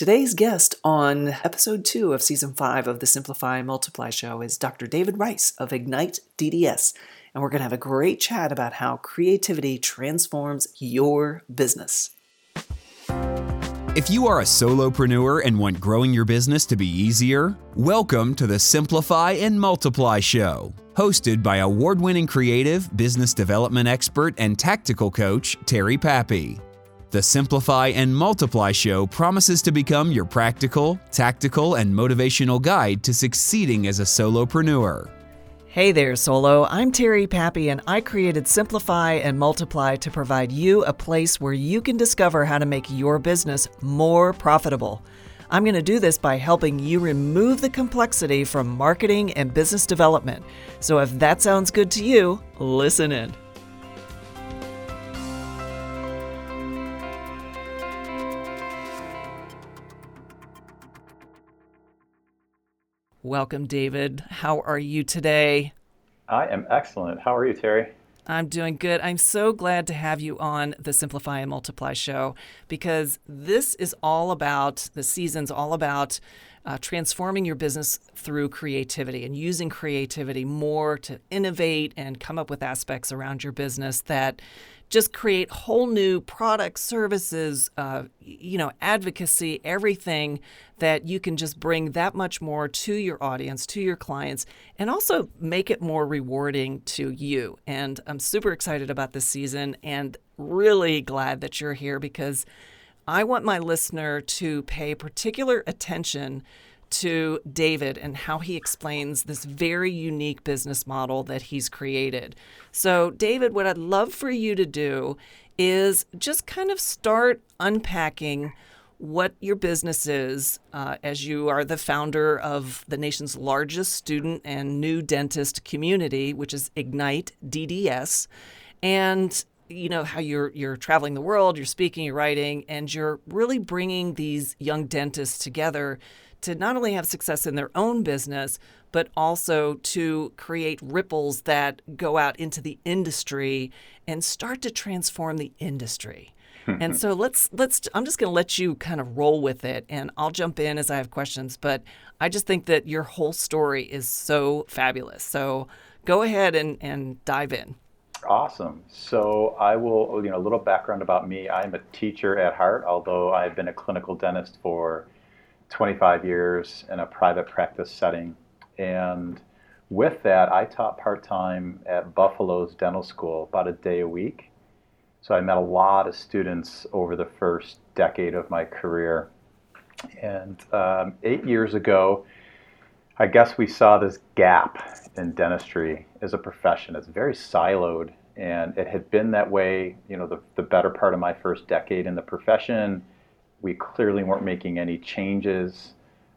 Today's guest on episode 2 of season 5 of the Simplify and Multiply Show is Dr. David Rice of Ignite DDS. And we're going to have a great chat about how creativity transforms your business. If you are a solopreneur and want growing your business to be easier, welcome to the Simplify and Multiply Show, hosted by award-winning creative, business development expert, and tactical coach, Terry Pappy. The Simplify and Multiply Show promises to become your practical, tactical, and motivational guide to succeeding as a solopreneur. Hey there, Solo. I'm Terry Pappy, and I created Simplify and Multiply to provide you a place where you can discover how to make your business more profitable. I'm going to do this by helping you remove the complexity from marketing and business development. So if that sounds good to you, listen in. Welcome, David. How are you today? I am excellent. How are you, Terry? I'm doing good. I'm so glad to have you on the Simplify and Multiply Show, because this is all about, the season's all about transforming your business through creativity and using creativity more to innovate and come up with aspects around your business that just create whole new products, services, advocacy, everything that you can just bring that much more to your audience, to your clients, and also make it more rewarding to you. And I'm super excited about this season and really glad that you're here, because I want my listener to pay particular attention to David and how he explains this very unique business model that he's created. So, David, what I'd love for you to do is just kind of start unpacking what your business is, as you are the founder of the nation's largest student and new dentist community, which is Ignite DDS, and you know how you're traveling the world, you're speaking, you're writing, and you're really bringing these young dentists together to not only have success in their own business, but also to create ripples that go out into the industry and start to transform the industry. And so let's I'm just going to let you kind of roll with it, and I'll jump in as I have questions, but I just think that your whole story is so fabulous. So go ahead and dive in. Awesome. So I will, a little background about me. I'm a teacher at heart, although I've been a clinical dentist for 25 years in a private practice setting. And with that, I taught part-time at Buffalo's Dental School, about a day a week. So I met a lot of students over the first decade of my career. And 8 years ago, I guess we saw this gap in dentistry as a profession. It's very siloed, and it had been that way, the better part of my first decade in the profession. We clearly weren't making any changes,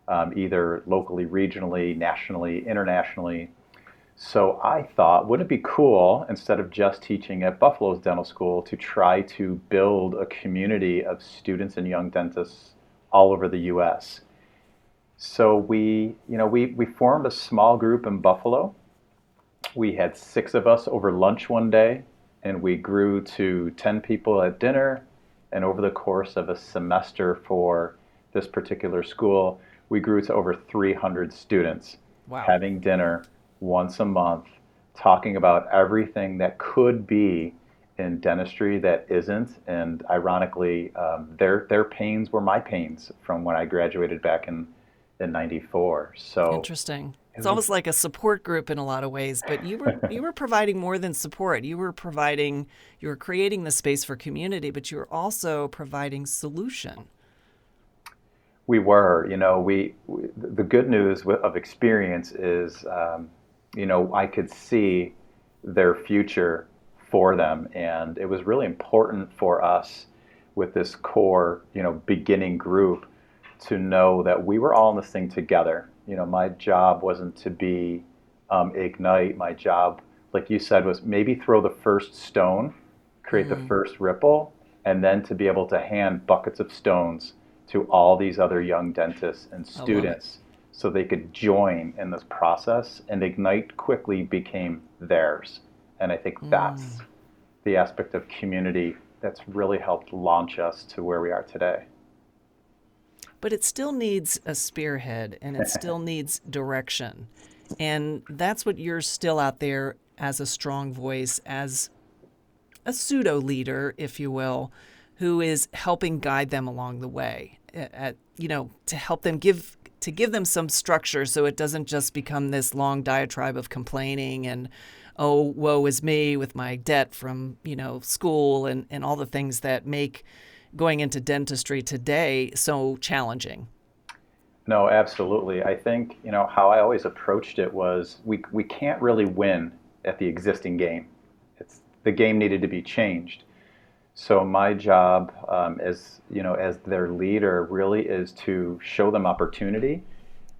either locally, regionally, nationally, internationally. So I thought, wouldn't it be cool, instead of just teaching at Buffalo's Dental School, to try to build a community of students and young dentists all over the U.S.? So we formed a small group in Buffalo. We had 6 of us over lunch one day, and we grew to 10 people at dinner. And over the course of a semester for this particular school, we grew to over 300 students. Wow. Having dinner once a month, talking about everything that could be in dentistry that isn't. And ironically, their pains were my pains from when I graduated back in 94. So interesting. It's almost like a support group in a lot of ways, but you were providing more than support. You were creating the space for community, but you were also providing solution. We were, we the good news of experience is, I could see their future for them, and it was really important for us with this core, beginning group, to know that we were all in this thing together. My job wasn't to be Ignite. My job, like you said, was maybe throw the first stone, create the first ripple, and then to be able to hand buckets of stones to all these other young dentists and students so they could join in this process. And Ignite quickly became theirs. And I think that's the aspect of community that's really helped launch us to where we are today. but it still needs a spearhead and it still needs direction. And that's what you're still out there as a strong voice, as a pseudo leader, if you will, who is helping guide them along the way, to help them give them some structure so it doesn't just become this long diatribe of complaining and, oh, woe is me with my debt from, school and all the things that make going into dentistry today so challenging. No, absolutely. I think, how I always approached it was we can't really win at the existing game. The game needed to be changed. So my job as their leader really is to show them opportunity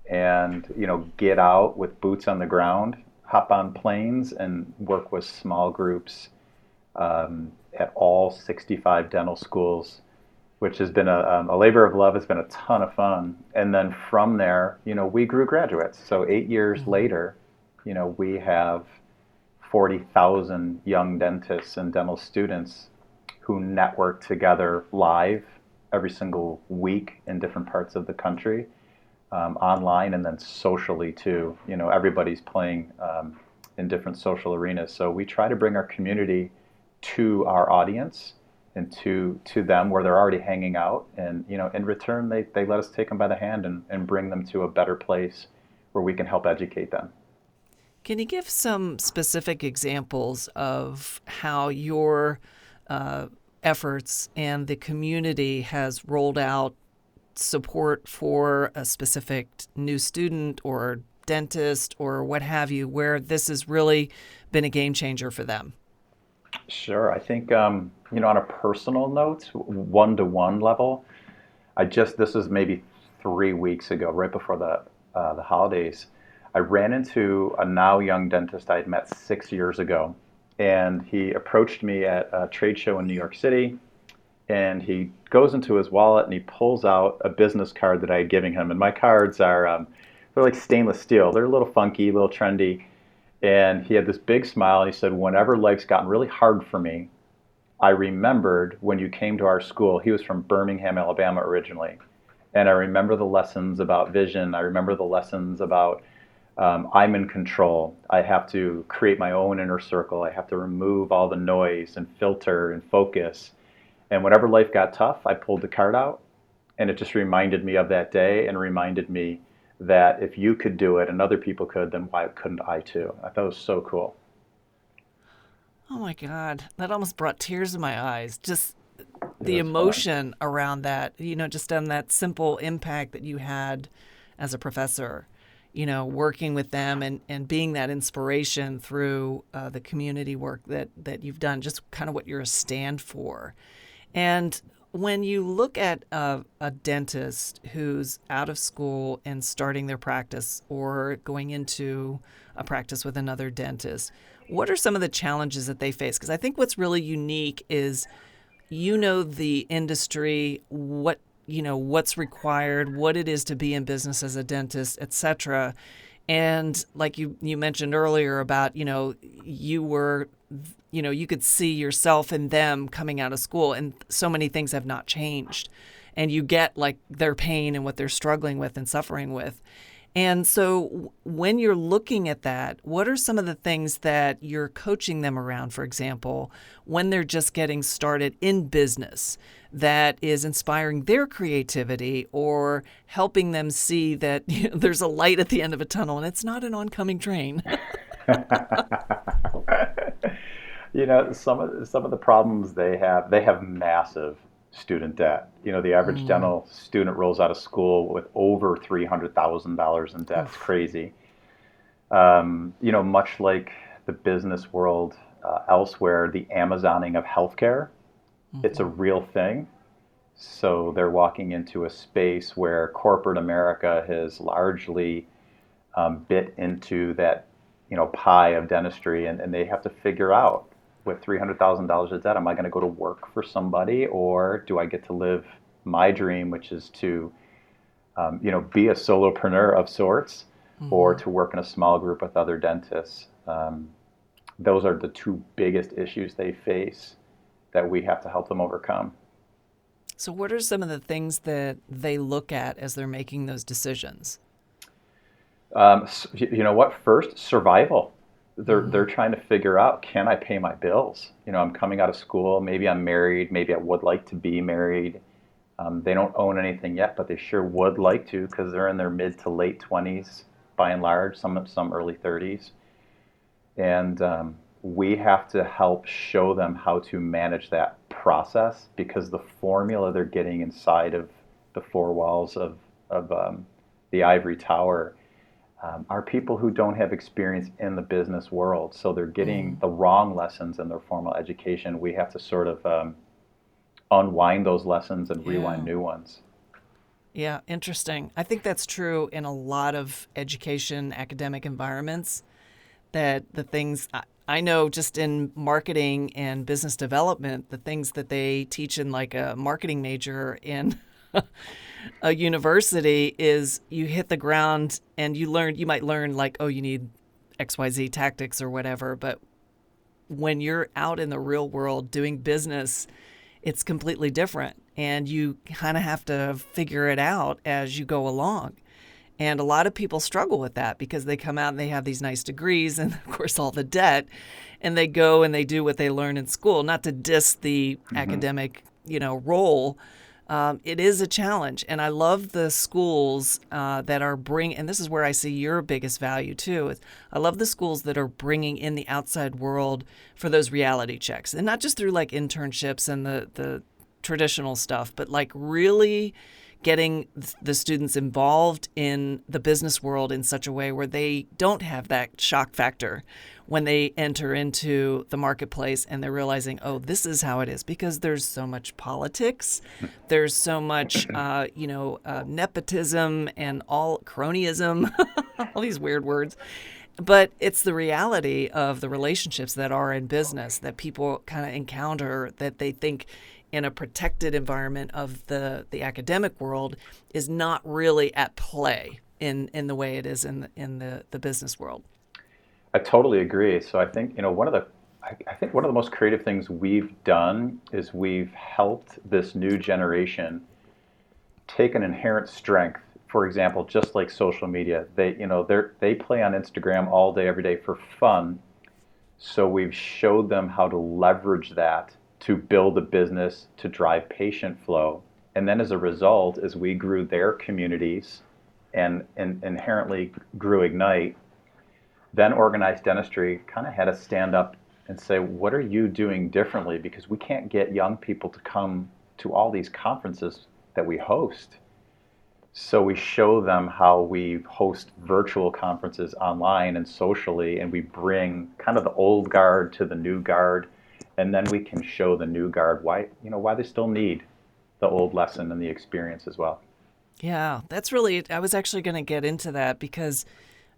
and, get out with boots on the ground, hop on planes and work with small groups at all 65 dental schools, which has been a labor of love. It's been a ton of fun. And then from there, we grew graduates. So 8 years later, we have 40,000 young dentists and dental students who network together live every single week in different parts of the country, online and then socially too. Everybody's playing in different social arenas. So we try to bring our community to our audience and to them where they're already hanging out. And, in return, they let us take them by the hand and bring them to a better place where we can help educate them. Can you give some specific examples of how your efforts and the community has rolled out support for a specific new student or dentist or what have you, where this has really been a game changer for them? Sure. I think, on a personal note, one-to-one level, this was maybe 3 weeks ago, right before the holidays, I ran into a now young dentist I had met 6 years ago. And he approached me at a trade show in New York City, and he goes into his wallet and he pulls out a business card that I had given him. And my cards are, they're like stainless steel. They're a little funky, a little trendy. And he had this big smile. He said, whenever life's gotten really hard for me, I remembered when you came to our school. He was from Birmingham, Alabama originally. And I remember the lessons about vision. I remember the lessons about I'm in control. I have to create my own inner circle. I have to remove all the noise and filter and focus. And whenever life got tough, I pulled the card out, and it just reminded me of that day and reminded me that if you could do it and other people could, then why couldn't I too? I thought it was so cool. Oh my God. That almost brought tears to my eyes. Just the emotion around that, just on that simple impact that you had as a professor. Working with them and being that inspiration through the community work that you've done, just kind of what you're a stand for. And when you look at a dentist who's out of school and starting their practice or going into a practice with another dentist, what are some of the challenges that they face? Because I think what's really unique is, the industry, what what's required, what it is to be in business as a dentist, et cetera. And like you mentioned earlier about, you were, you could see yourself and them coming out of school, and so many things have not changed. And you get like their pain and what they're struggling with and suffering with. And so when you're looking at that, what are some of the things that you're coaching them around, for example, when they're just getting started in business that is inspiring their creativity or helping them see that there's a light at the end of a tunnel and it's not an oncoming train? Some of the problems they have massive student debt. The average dental student rolls out of school with over $300,000 in debt. It's crazy. Much like the business world elsewhere, the Amazoning of healthcare, it's a real thing. So they're walking into a space where corporate America has largely bit into that, pie of dentistry, and they have to figure out, with $300,000 of debt, am I going to go to work for somebody, or do I get to live my dream, which is to, be a solopreneur of sorts, or to work in a small group with other dentists? Those are the two biggest issues they face that we have to help them overcome. So what are some of the things that they look at as they're making those decisions? You know what? First, survival. They're trying to figure out, can I pay my bills? You know, I'm coming out of school. Maybe I'm married. Maybe I would like to be married. They don't own anything yet, but they sure would like to because they're in their mid to late 20s, by and large, some early 30s. And we have to help show them how to manage that process, because the formula they're getting inside of the four walls of the ivory tower are people who don't have experience in the business world. So they're getting the wrong lessons in their formal education. We have to sort of unwind those lessons and rewind new ones. Yeah, interesting. I think that's true in a lot of education, academic environments, that the things I know just in marketing and business development, the things that they teach in like a marketing major in a university is you hit the ground and you might learn like, oh, you need XYZ tactics or whatever. But when you're out in the real world doing business, it's completely different. And you kind of have to figure it out as you go along. And a lot of people struggle with that because they come out and they have these nice degrees and, of course, all the debt. And they go and they do what they learn in school, not to diss the academic, role. It is a challenge. And I love the schools that are and this is where I see your biggest value, too. Is I love the schools that are bringing in the outside world for those reality checks. And not just through, like, internships and the traditional stuff, but, like, really getting the students involved in the business world in such a way where they don't have that shock factor when they enter into the marketplace and they're realizing, oh, this is how it is, because there's so much politics, there's so much, nepotism and all cronyism, all these weird words. But it's the reality of the relationships that are in business that people kind of encounter that they think in a protected environment of the academic world is not really at play in the way it is in the business world. I totally agree. So I think, one of the most creative things we've done is we've helped this new generation take an inherent strength. For example, just like social media, they play on Instagram all day, every day for fun. So we've showed them how to leverage that to build a business, to drive patient flow. And then as a result, as we grew their communities and inherently grew Ignite, then organized dentistry kind of had to stand up and say, what are you doing differently? Because we can't get young people to come to all these conferences that we host. So we show them how we host virtual conferences online and socially, and we bring kind of the old guard to the new guard. And then we can show the new guard why they still need the old lesson and the experience as well. Yeah, that's really, I was actually going to get into that, because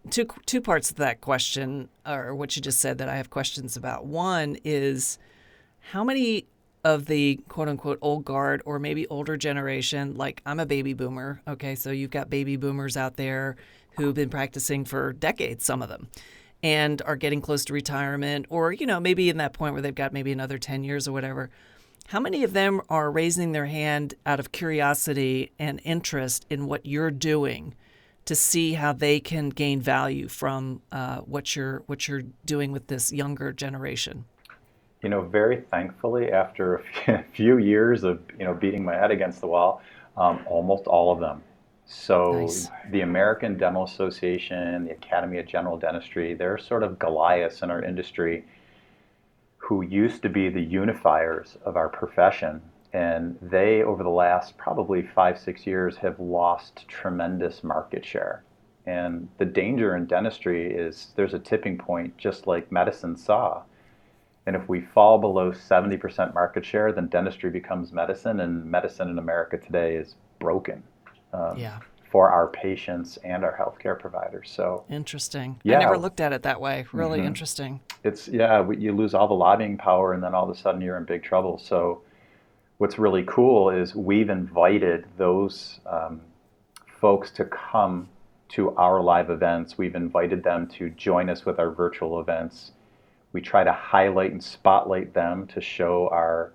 two parts of that question are what you just said that I have questions about. One is how many of the quote unquote old guard or maybe older generation, like I'm a baby boomer. Okay, so you've got baby boomers out there who've been practicing for decades, some of them, and are getting close to retirement, or, maybe in that point where they've got maybe another 10 years or whatever. How many of them are raising their hand out of curiosity and interest in what you're doing to see how they can gain value from what you're doing with this younger generation? Very thankfully, after a few years of, beating my head against the wall, almost all of them. So nice. The American Dental Association, the Academy of General Dentistry, they're sort of Goliaths in our industry who used to be the unifiers of our profession. And they, over the last probably 5-6 years, have lost tremendous market share. And the danger in dentistry is there's a tipping point, just like medicine saw. And if we fall below 70% market share, then dentistry becomes medicine, and medicine in America today is broken. For our patients and our healthcare providers. So interesting. Yeah. I never looked at it that way. Really interesting. It's you lose all the lobbying power, and then all of a sudden you're in big trouble. So what's really cool is we've invited those folks to come to our live events. We've invited them to join us with our virtual events. We try to highlight and spotlight them to show our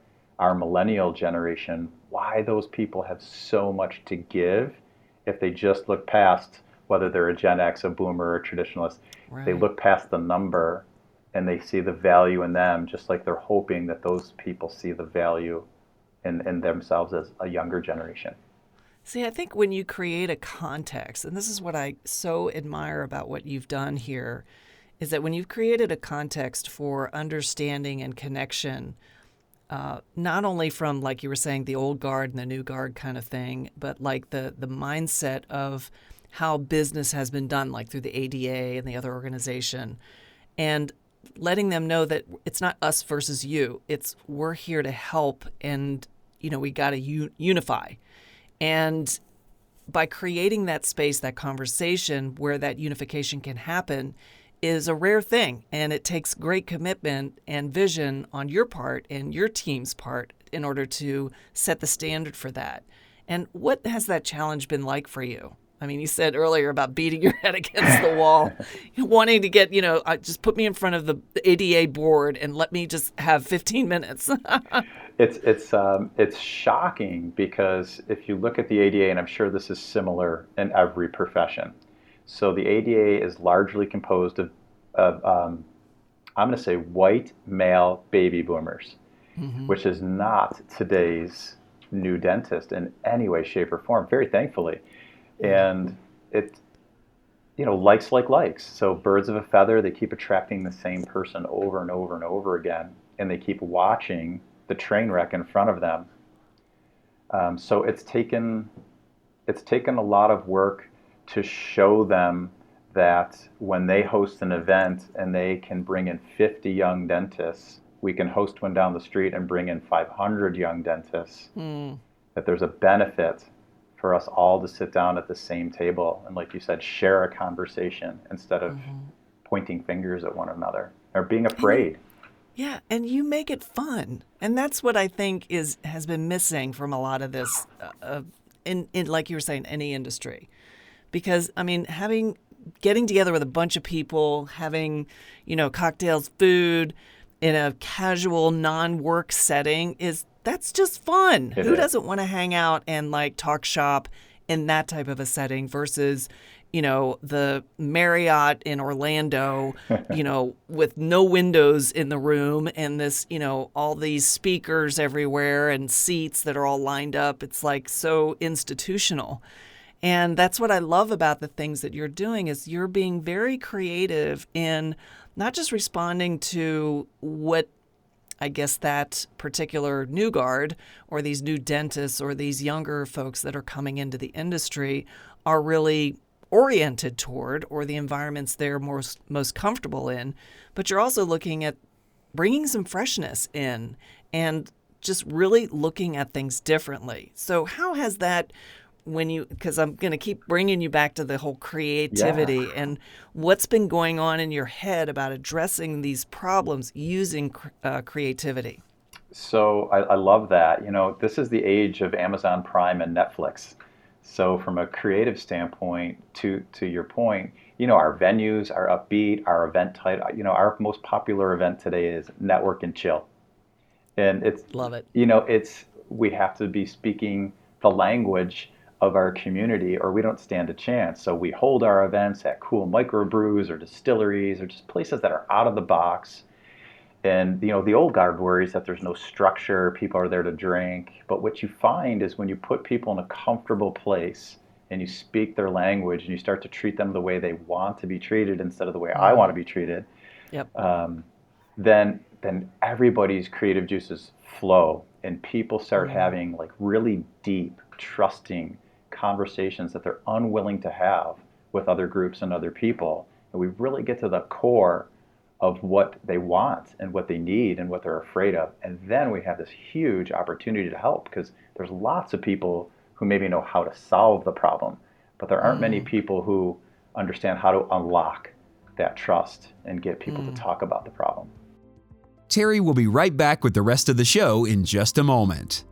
millennial generation why those people have so much to give if they just look past whether they're a Gen X, a Boomer, or a traditionalist. Right. They look past the number and they see the value in them, just like they're hoping that those people see the value in themselves as a younger generation. See, I think when you create a context, and this is what I so admire about what you've done here, is that when you've created a context for understanding and connection, not only from, like you were saying, the old guard and the new guard kind of thing, but like the mindset of how business has been done, like through the ADA and the other organization, and letting them know that it's not us versus you. It's we're here to help, and you know we got to unify. And by creating that space, that conversation where that unification can happen is a rare thing. And it takes great commitment and vision on your part and your team's part in order to set the standard for that. And what has that challenge been like for you? I mean, you said earlier about beating your head against the wall, wanting to get, just put me in front of the ADA board and let me just have 15 minutes. It's shocking because if you look at the ADA, and I'm sure this is similar in every profession. So the ADA is largely composed of I'm going to say white male baby boomers, mm-hmm. which is not today's new dentist in any way, shape, or form, very thankfully. And it, likes likes. So birds of a feather, they keep attracting the same person over and over and over again, and they keep watching the train wreck in front of them. So it's taken a lot of work to show them that when they host an event and they can bring in 50 young dentists, we can host one down the street and bring in 500 young dentists, that there's a benefit for us all to sit down at the same table and, like you said, share a conversation instead of pointing fingers at one another or being afraid. Yeah, and you make it fun. And that's what I think has been missing from a lot of this, in like you were saying, any industry. Because, I mean, getting together with a bunch of people, having, cocktails, food in a casual, non-work setting that's just fun. Who doesn't want to hang out and like talk shop in that type of a setting versus, the Marriott in Orlando, with no windows in the room and this, all these speakers everywhere and seats that are all lined up. It's like so institutional. And that's what I love about the things that you're doing is you're being very creative in not just responding to what I guess that particular new guard or these new dentists or these younger folks that are coming into the industry are really oriented toward or the environments they're most comfortable in. But you're also looking at bringing some freshness in and just really looking at things differently. So how has that because I'm going to keep bringing you back to the whole creativity and what's been going on in your head about addressing these problems using creativity. So I love that. This is the age of Amazon Prime and Netflix. So from a creative standpoint, to your point, our venues are upbeat, our event type, our most popular event today is network and chill. And it's love it. We have to be speaking the language of our community or we don't stand a chance. So we hold our events at cool microbrews or distilleries or just places that are out of the box. And the old guard worries that there's no structure, people are there to drink. But what you find is when you put people in a comfortable place and you speak their language and you start to treat them the way they want to be treated instead of the way I want to be treated, then everybody's creative juices flow and people start having like really deep, trusting conversations that they're unwilling to have with other groups and other people. And we really get to the core of what they want and what they need and what they're afraid of. And then we have this huge opportunity to help because there's lots of people who maybe know how to solve the problem, but there aren't many people who understand how to unlock that trust and get people to talk about the problem. Terry will be right back with the rest of the show in just a moment.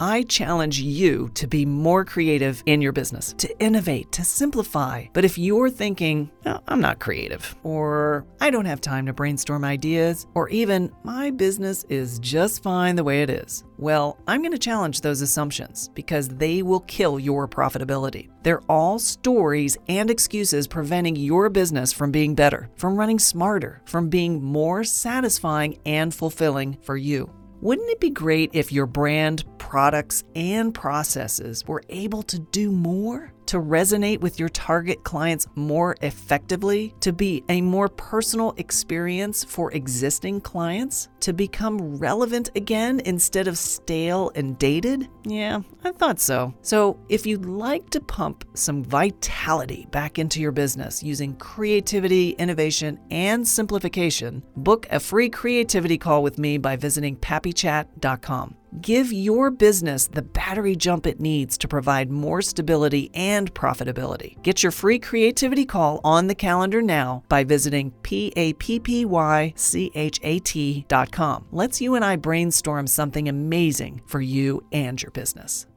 I challenge you to be more creative in your business, to innovate, to simplify. But if you're thinking, oh, I'm not creative, or I don't have time to brainstorm ideas, or even my business is just fine the way it is, well, I'm going to challenge those assumptions because they will kill your profitability. They're all stories and excuses preventing your business from being better, from running smarter, from being more satisfying and fulfilling for you. Wouldn't it be great if your brand, products, and processes were able to do more, to resonate with your target clients more effectively, to be a more personal experience for existing clients, to become relevant again instead of stale and dated? Yeah, I thought so. So if you'd like to pump some vitality back into your business using creativity, innovation, and simplification, book a free creativity call with me by visiting pappychat.com. Give your business the battery jump it needs to provide more stability and profitability. Get your free creativity call on the calendar now by visiting pappychat.com. Let's you and I brainstorm something amazing for you and your business.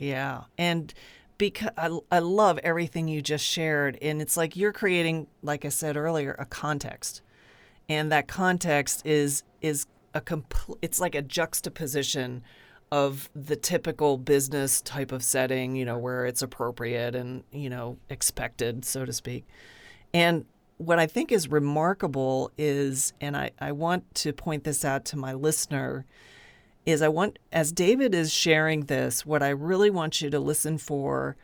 Yeah, and because I love everything you just shared, and it's like you're creating, like I said earlier, a context. And that context is like a juxtaposition of the typical business type of setting, you know, where it's appropriate and, you know, expected, so to speak. And what I think is remarkable is, and I want to point this out to my listener, is as David is sharing this, what I really want you to listen for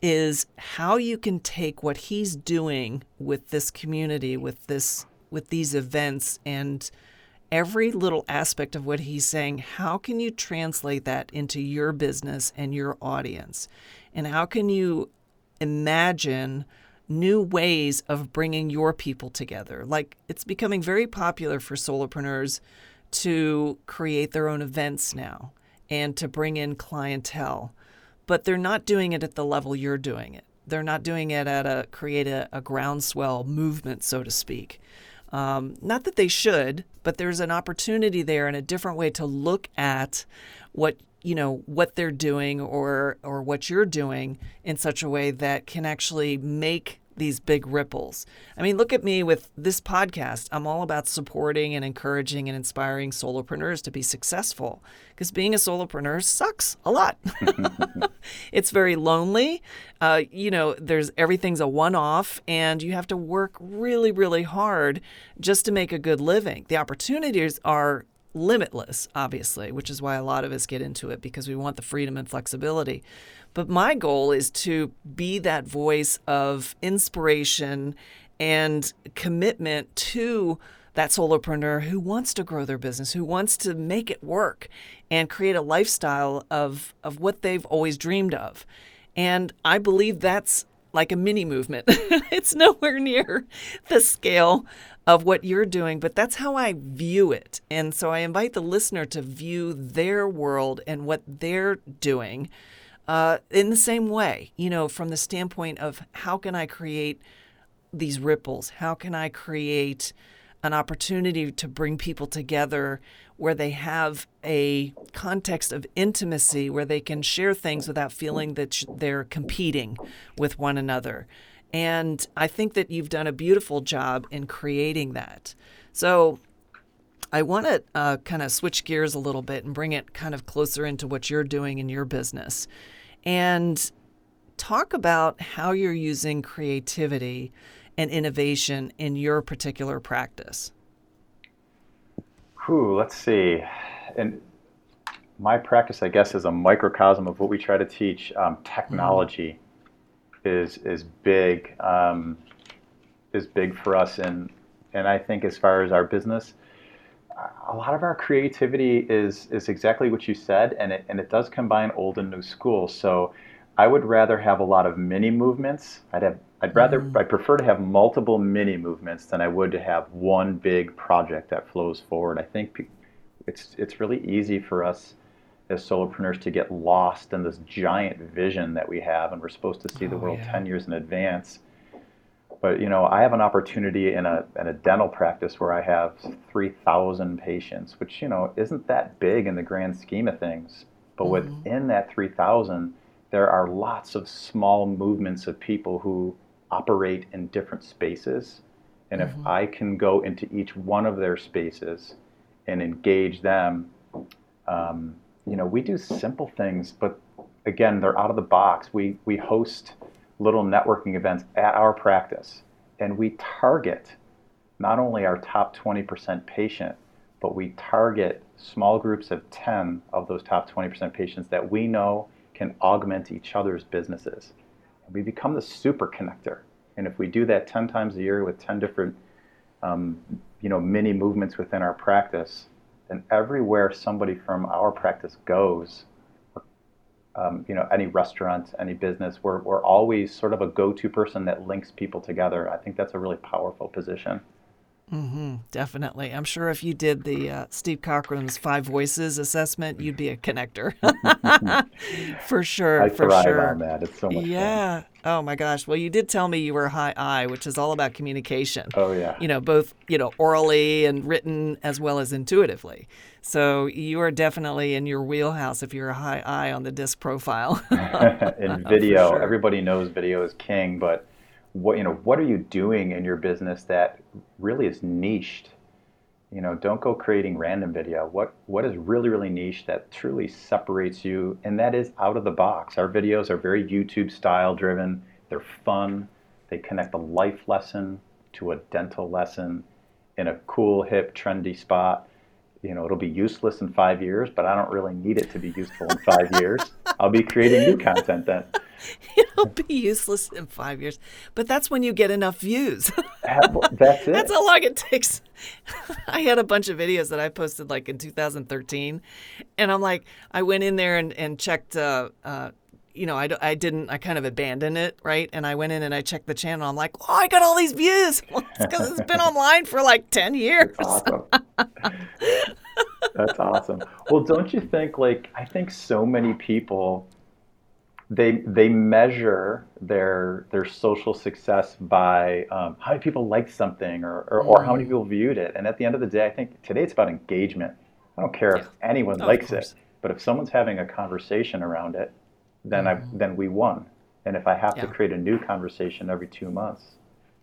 is how you can take what he's doing with this community, with these events and every little aspect of what he's saying. How can you translate that into your business and your audience? And how can you imagine new ways of bringing your people together? Like, it's becoming very popular for solopreneurs to create their own events now and to bring in clientele, but they're not doing it at the level you're doing it. They're not doing it at create a groundswell movement, so to speak. Not that they should, but there's an opportunity there and a different way to look at what they're doing or what you're doing in such a way that can actually make these big ripples. I mean, look at me with this podcast. I'm all about supporting and encouraging and inspiring solopreneurs to be successful because being a solopreneur sucks a lot. It's very lonely. Everything's a one-off, and you have to work really, really hard just to make a good living. The opportunities are limitless, obviously, which is why a lot of us get into it because we want the freedom and flexibility. But my goal is to be that voice of inspiration and commitment to that solopreneur who wants to grow their business, who wants to make it work and create a lifestyle of what they've always dreamed of. And I believe that's like a mini movement. It's nowhere near the scale of what you're doing, but that's how I view it. And so I invite the listener to view their world and what they're doing in the same way, you know, from the standpoint of how can I create these ripples? How can I create an opportunity to bring people together where they have a context of intimacy, where they can share things without feeling that they're competing with one another. And I think that you've done a beautiful job in creating that. So I want to kind of switch gears a little bit and bring it kind of closer into what you're doing in your business. And talk about how you're using creativity and innovation in your particular practice? Let's see. And my practice, I guess, is a microcosm of what we try to teach. Technology is big for us, and I think as far as our business, a lot of our creativity is exactly what you said, and it does combine old and new school. So I would rather have a lot of mini movements. I prefer to have multiple mini movements than I would to have one big project that flows forward. I think it's really easy for us as solopreneurs to get lost in this giant vision that we have, and we're supposed to see the world 10 years in advance. But, you know, I have an opportunity in a dental practice where I have 3,000 patients, which, you know, isn't that big in the grand scheme of things. But mm-hmm. within that 3,000, there are lots of small movements of people who operate in different spaces. And mm-hmm. if I can go into each one of their spaces and engage them, you know, we do simple things, but again, they're out of the box. We host little networking events at our practice, and we target not only our top 20% patient, but we target small groups of 10 of those top 20% patients that we know can augment each other's businesses. We become the super connector. And if we do that 10 times a year with 10 different you know, mini movements within our practice, then everywhere somebody from our practice goes, you know, any restaurant, any business, we're always sort of a go-to person that links people together. I think that's a really powerful position. Mm-hmm, definitely. I'm sure if you did the Steve Cochran's 5 Voices assessment, you'd be a connector. For sure. I thrive on that. It's so much fun. Oh, my gosh. Well, you did tell me you were high I, which is all about communication. Oh, yeah. You know, both, you know, orally and written as well as intuitively. So you are definitely in your wheelhouse if you're a high I on the DISC profile. In video, sure. Everybody knows video is king, but what are you doing in your business that really is niched? You know, don't go creating random video. What is really, really niche that truly separates you? And that is out of the box. Our videos are very YouTube style driven. They're fun. They connect a life lesson to a dental lesson in a cool, hip, trendy spot. You know, it'll be useless in 5 years, but I don't really need it to be useful in 5 years. I'll be creating new content then. It'll be useless in 5 years, but that's when you get enough views. That's it. That's how long it takes. I had a bunch of videos that I posted like in 2013, and I'm like, I went in there and checked, you know, I kind of abandoned it, right? And I went in and I checked the channel. I'm like, oh, I got all these views. Well, it's because it's been online for like 10 years. That's awesome. That's awesome. Well, don't you think, like, I think so many people, they measure their social success by how many people liked something or how many people viewed it. And at the end of the day, I think today it's about engagement. I don't care if anyone likes it, but if someone's having a conversation around it, then then we won. And if I have to create a new conversation every 2 months.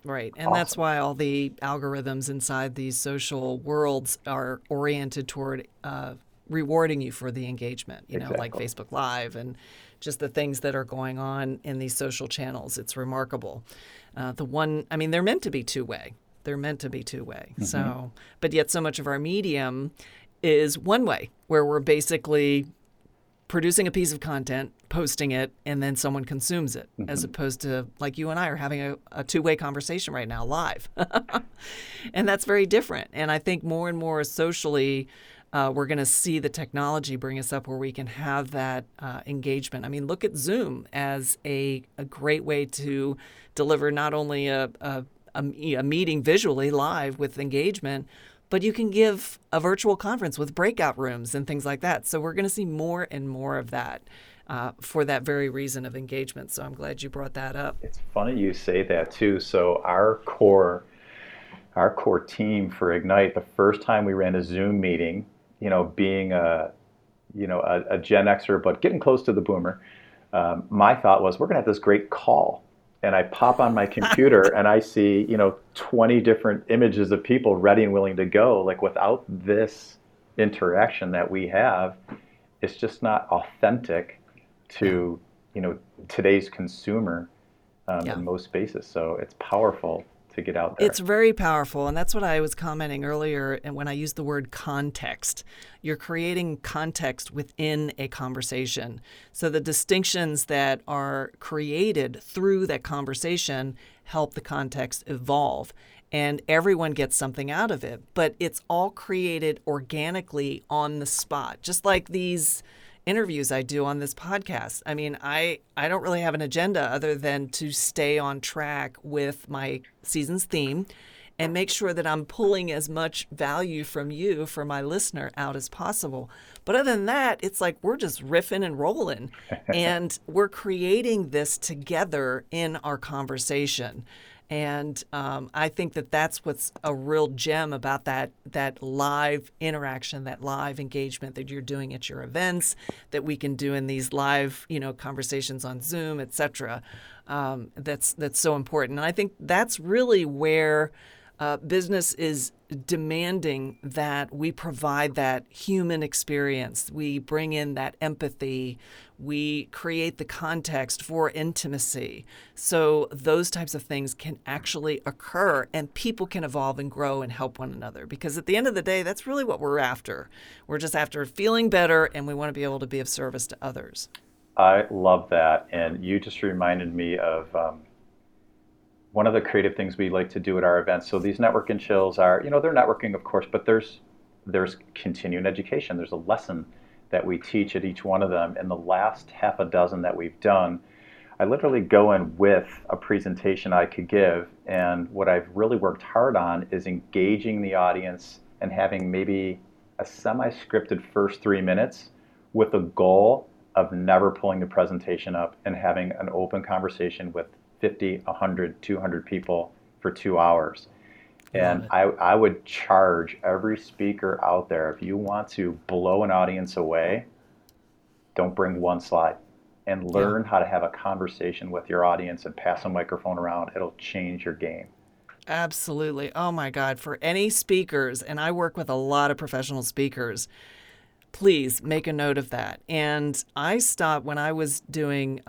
Right. And that's why all the algorithms inside these social worlds are oriented toward rewarding you for the engagement, you know, like Facebook Live and just the things that are going on in these social channels. It's remarkable. They're meant to be two-way. Mm-hmm. So, but yet so much of our medium is one way, where we're basically producing a piece of content, posting it, and then someone consumes it, mm-hmm. as opposed to like you and I are having a two-way conversation right now live. And that's very different. And I think more and more socially, we're going to see the technology bring us up where we can have that engagement. I mean, look at Zoom as a great way to deliver not only a meeting visually live with engagement, but you can give a virtual conference with breakout rooms and things like that. So we're going to see more and more of that for that very reason of engagement. So I'm glad you brought that up. It's funny you say that too. So our core team for Ignite, the first time we ran a Zoom meeting, you know, being a Gen Xer, but getting close to the boomer, my thought was, we're going to have this great call. And I pop on my computer and I see, you know, 20 different images of people ready and willing to go. Like, without this interaction that we have, it's just not authentic to, you know, today's consumer in most spaces. So it's powerful to get out there. It's very powerful. And that's what I was commenting earlier. And when I used the word context, you're creating context within a conversation. So the distinctions that are created through that conversation help the context evolve. And everyone gets something out of it. But it's all created organically on the spot, just like these interviews I do on this podcast. I mean, I don't really have an agenda other than to stay on track with my season's theme and make sure that I'm pulling as much value from you, from my listener, out as possible. But other than that, it's like we're just riffing and rolling, and we're creating this together in our conversation. And I think that that's what's a real gem about that live interaction, that live engagement that you're doing at your events, that we can do in these live, conversations on Zoom, et cetera. That's so important. And I think that's really where business is demanding that we provide that human experience. We bring in that empathy. We create the context for intimacy. So those types of things can actually occur, and people can evolve and grow and help one another. Because at the end of the day, that's really what we're after. We're just after feeling better, and we want to be able to be of service to others. I love that. And you just reminded me of one of the creative things we like to do at our events. So these network and chills are, they're networking, of course, but there's continuing education. There's a lesson that we teach at each one of them. And the last half a dozen that we've done, I literally go in with a presentation I could give. And what I've really worked hard on is engaging the audience and having maybe a semi-scripted first 3 minutes with a goal of never pulling the presentation up and having an open conversation with 50, 100, 200 people for 2 hours. And I would charge every speaker out there, if you want to blow an audience away, don't bring one slide, and learn how to have a conversation with your audience and pass a microphone around. It'll change your game. Absolutely. Oh my God. For any speakers, and I work with a lot of professional speakers, please make a note of that. And I stopped when I was doing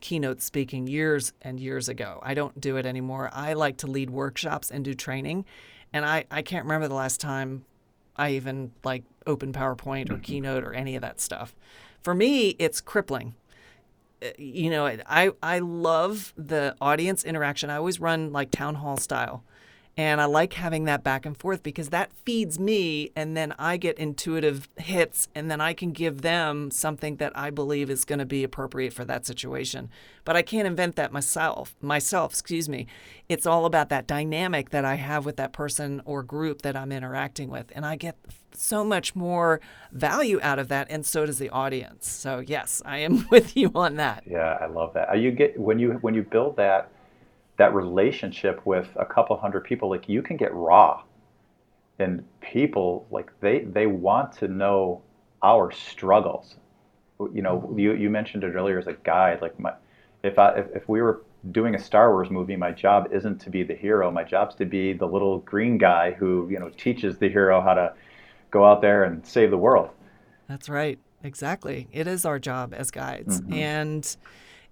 keynote speaking years and years ago. I don't do it anymore. I like to lead workshops and do training. And I can't remember the last time I even opened PowerPoint or keynote or any of that stuff. For me, it's crippling. I love the audience interaction. I always run town hall style. And I like having that back and forth because that feeds me, and then I get intuitive hits, and then I can give them something that I believe is going to be appropriate for that situation. But I can't invent that myself. It's all about that dynamic that I have with that person or group that I'm interacting with. And I get so much more value out of that, and so does the audience. So yes, I am with you on that. Yeah, I love that. You get when you build that relationship with a couple hundred people, you can get raw, and people they want to know our struggles. You mentioned it earlier as a guide. If we were doing a Star Wars movie, my job isn't to be the hero. My job's to be the little green guy who teaches the hero how to go out there and save the world. That's right. Exactly. It is our job as guides. Mm-hmm. And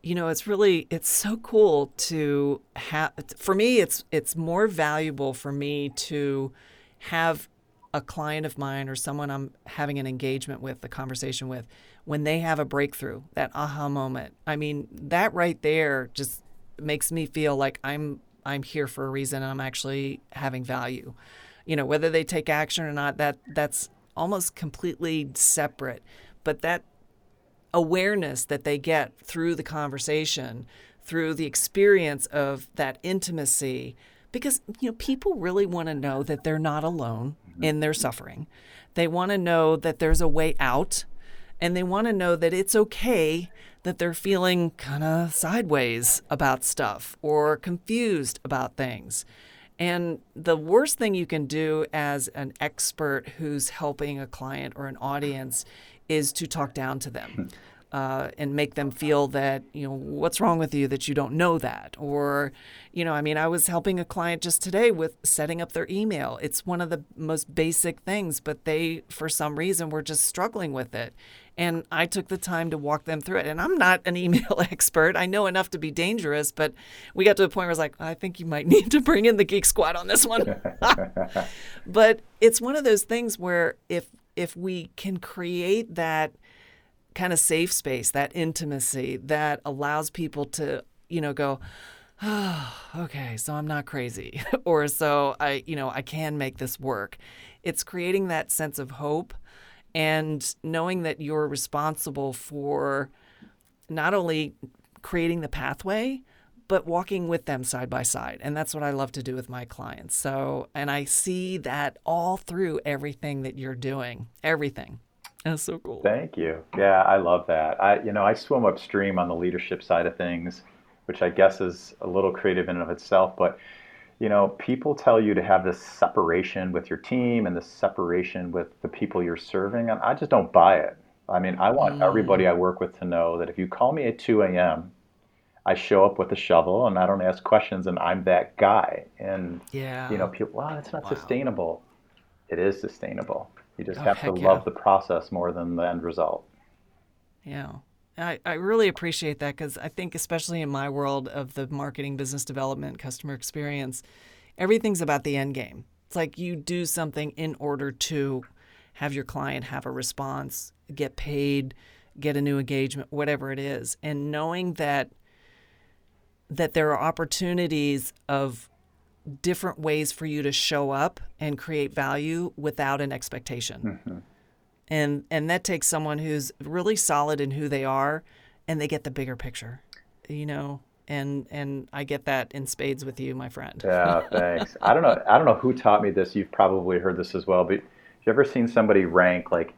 it's so cool to have. For me, it's more valuable for me to have a client of mine or someone I'm having an engagement with, a conversation with, when they have a breakthrough, that aha moment. I mean, that right there just makes me feel like I'm here for a reason, and I'm actually having value. Whether they take action or not, that's almost completely separate. But that awareness that they get through the conversation, through the experience of that intimacy, because people really want to know that they're not alone in their suffering. They want to know that there's a way out, and they want to know that it's okay that they're feeling kind of sideways about stuff or confused about things. And the worst thing you can do as an expert who's helping a client or an audience is to talk down to them and make them feel that, what's wrong with you that you don't know that? Or, I was helping a client just today with setting up their email. It's one of the most basic things, but they, for some reason, were just struggling with it. And I took the time to walk them through it. And I'm not an email expert. I know enough to be dangerous, but we got to a point where I was like, I think you might need to bring in the Geek Squad on this one. But it's one of those things where if we can create that kind of safe space, that intimacy that allows people to, go, oh, okay, so I'm not crazy, or so I can make this work. It's creating that sense of hope and knowing that you're responsible for not only creating the pathway, but walking with them side by side. And that's what I love to do with my clients. So, and I see that all through everything that you're doing, everything. That's so cool. Thank you. Yeah, I love that. I swim upstream on the leadership side of things which I guess is a little creative in and of itself. But, you know, people tell you to have this separation with your team and the separation with the people you're serving, and I just don't buy it. I mean, I want everybody I work with to know that if you call me at 2 a.m., I show up with a shovel and I don't ask questions, and I'm that guy. And, yeah, you know, people, wow, that's not sustainable. It is sustainable. You just have to love the process more than the end result. Yeah. I really appreciate that, because I think especially in my world of the marketing, business development, customer experience, everything's about the end game. It's like you do something in order to have your client have a response, get paid, get a new engagement, whatever it is. And knowing that there are opportunities of different ways for you to show up and create value without an expectation. Mm-hmm. And that takes someone who's really solid in who they are, and they get the bigger picture, you know, and I get that in spades with you, my friend. Yeah, thanks. I don't know who taught me this. You've probably heard this as well, but have you ever seen somebody rank like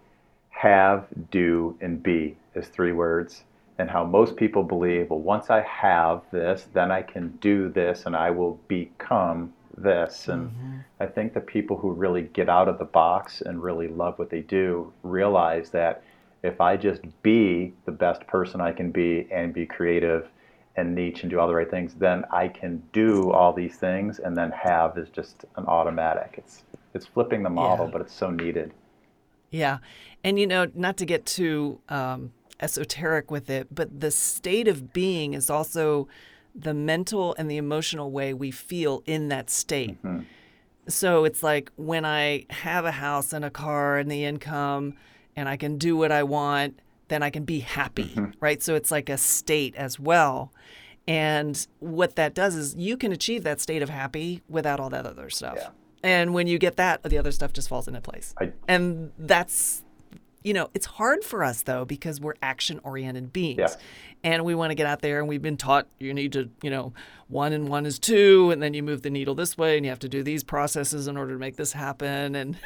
have, do, and be as three words? And how most people believe, well, once I have this, then I can do this and I will become this. And mm-hmm. I think the people who really get out of the box and really love what they do realize that if I just be the best person I can be and be creative and niche and do all the right things, then I can do all these things, and then have is just an automatic. It's flipping the model, but it's so needed. Yeah. And, you know, not to get too esoteric with it, but the state of being is also the mental and the emotional way we feel in that state. Mm-hmm. So it's like when I have a house and a car and the income and I can do what I want, then I can be happy, mm-hmm. right? So it's like a state as well. And what that does is you can achieve that state of happy without all that other stuff. Yeah. And when you get that, the other stuff just falls into place. And that's, you know, it's hard for us, though, because we're action-oriented beings. Yeah. And we want to get out there, and we've been taught you need to, you know, 1 and 1 is 2, and then you move the needle this way, and you have to do these processes in order to make this happen. And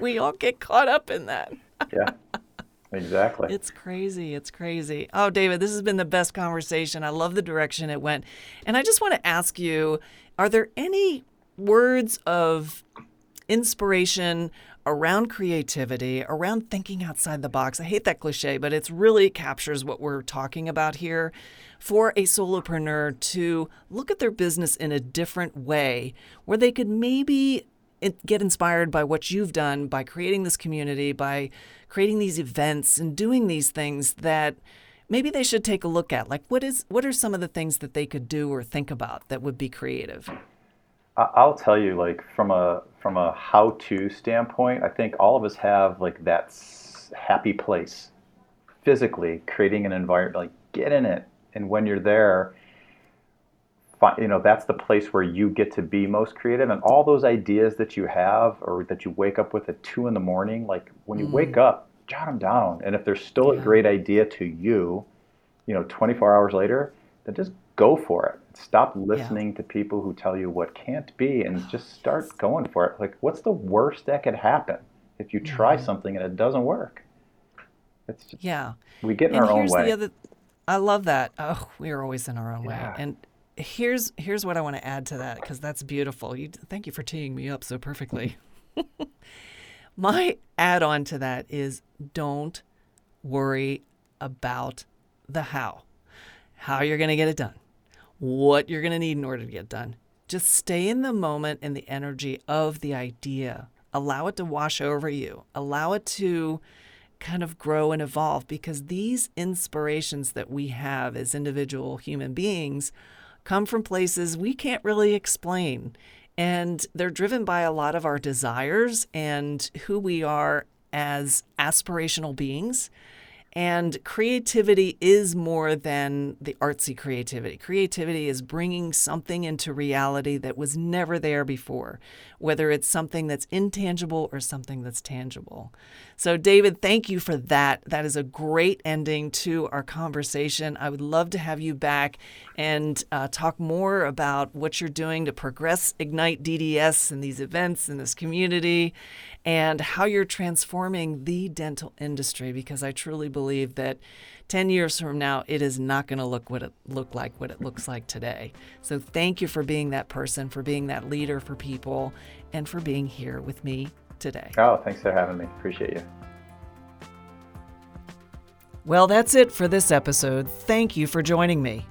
we all get caught up in that. Yeah, exactly. It's crazy. It's crazy. Oh, David, this has been the best conversation. I love the direction it went. And I just want to ask you, are there any words of inspiration around creativity, around thinking outside the box? I hate that cliche, but it's really captures what we're talking about here for a solopreneur to look at their business in a different way where they could maybe get inspired by what you've done by creating this community, by creating these events and doing these things that maybe they should take a look at. Like what are some of the things that they could do or think about that would be creative? I'll tell you, like, from a how-to standpoint, I think all of us have, like, that happy place physically, creating an environment, like, get in it. And when you're there, you know, that's the place where you get to be most creative. And all those ideas that you have or that you wake up with at 2 a.m, like, when you wake up, jot them down. And if there's still a great idea to you, you know, 24 hours later, then just go for it. Stop listening to people who tell you what can't be, and just start going for it. Like, what's the worst that could happen if you try something and it doesn't work? It's just, we get in our own way. I love that. Oh, we're always in our own way. And here's what I want to add to that, because that's beautiful. Thank you for teeing me up so perfectly. My add-on to that is don't worry about the how you're going to get it done, what you're going to need in order to get done. Just stay in the moment and the energy of the idea. Allow it to wash over you. Allow it to kind of grow and evolve, because these inspirations that we have as individual human beings come from places we can't really explain. And they're driven by a lot of our desires and who we are as aspirational beings. And creativity is more than the artsy creativity. Creativity is bringing something into reality that was never there before, whether it's something that's intangible or something that's tangible. So, David, thank you for that. That is a great ending to our conversation. I would love to have you back and talk more about what you're doing to progress Ignite DDS and these events and this community, and how you're transforming the dental industry, because I truly believe that 10 years from now, it is not going to look what it looks like today. So thank you for being that person, for being that leader for people, and for being here with me today. Oh, thanks for having me. Appreciate you. Well, that's it for this episode. Thank you for joining me.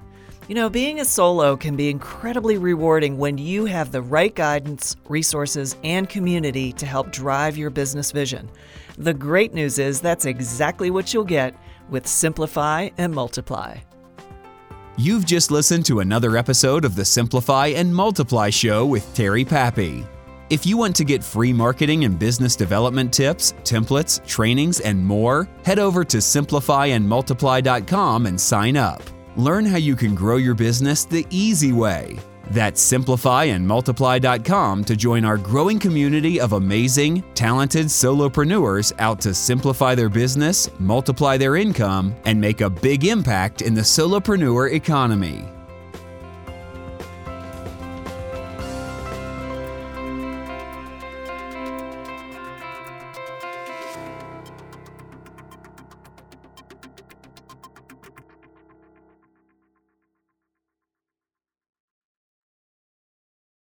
You know, being a solo can be incredibly rewarding when you have the right guidance, resources, and community to help drive your business vision. The great news is that's exactly what you'll get with Simplify and Multiply. You've just listened to another episode of the Simplify and Multiply Show with Terry Pappy. If you want to get free marketing and business development tips, templates, trainings, and more, head over to simplifyandmultiply.com and sign up. Learn how you can grow your business the easy way. That's simplifyandmultiply.com to join our growing community of amazing, talented solopreneurs out to simplify their business, multiply their income, and make a big impact in the solopreneur economy.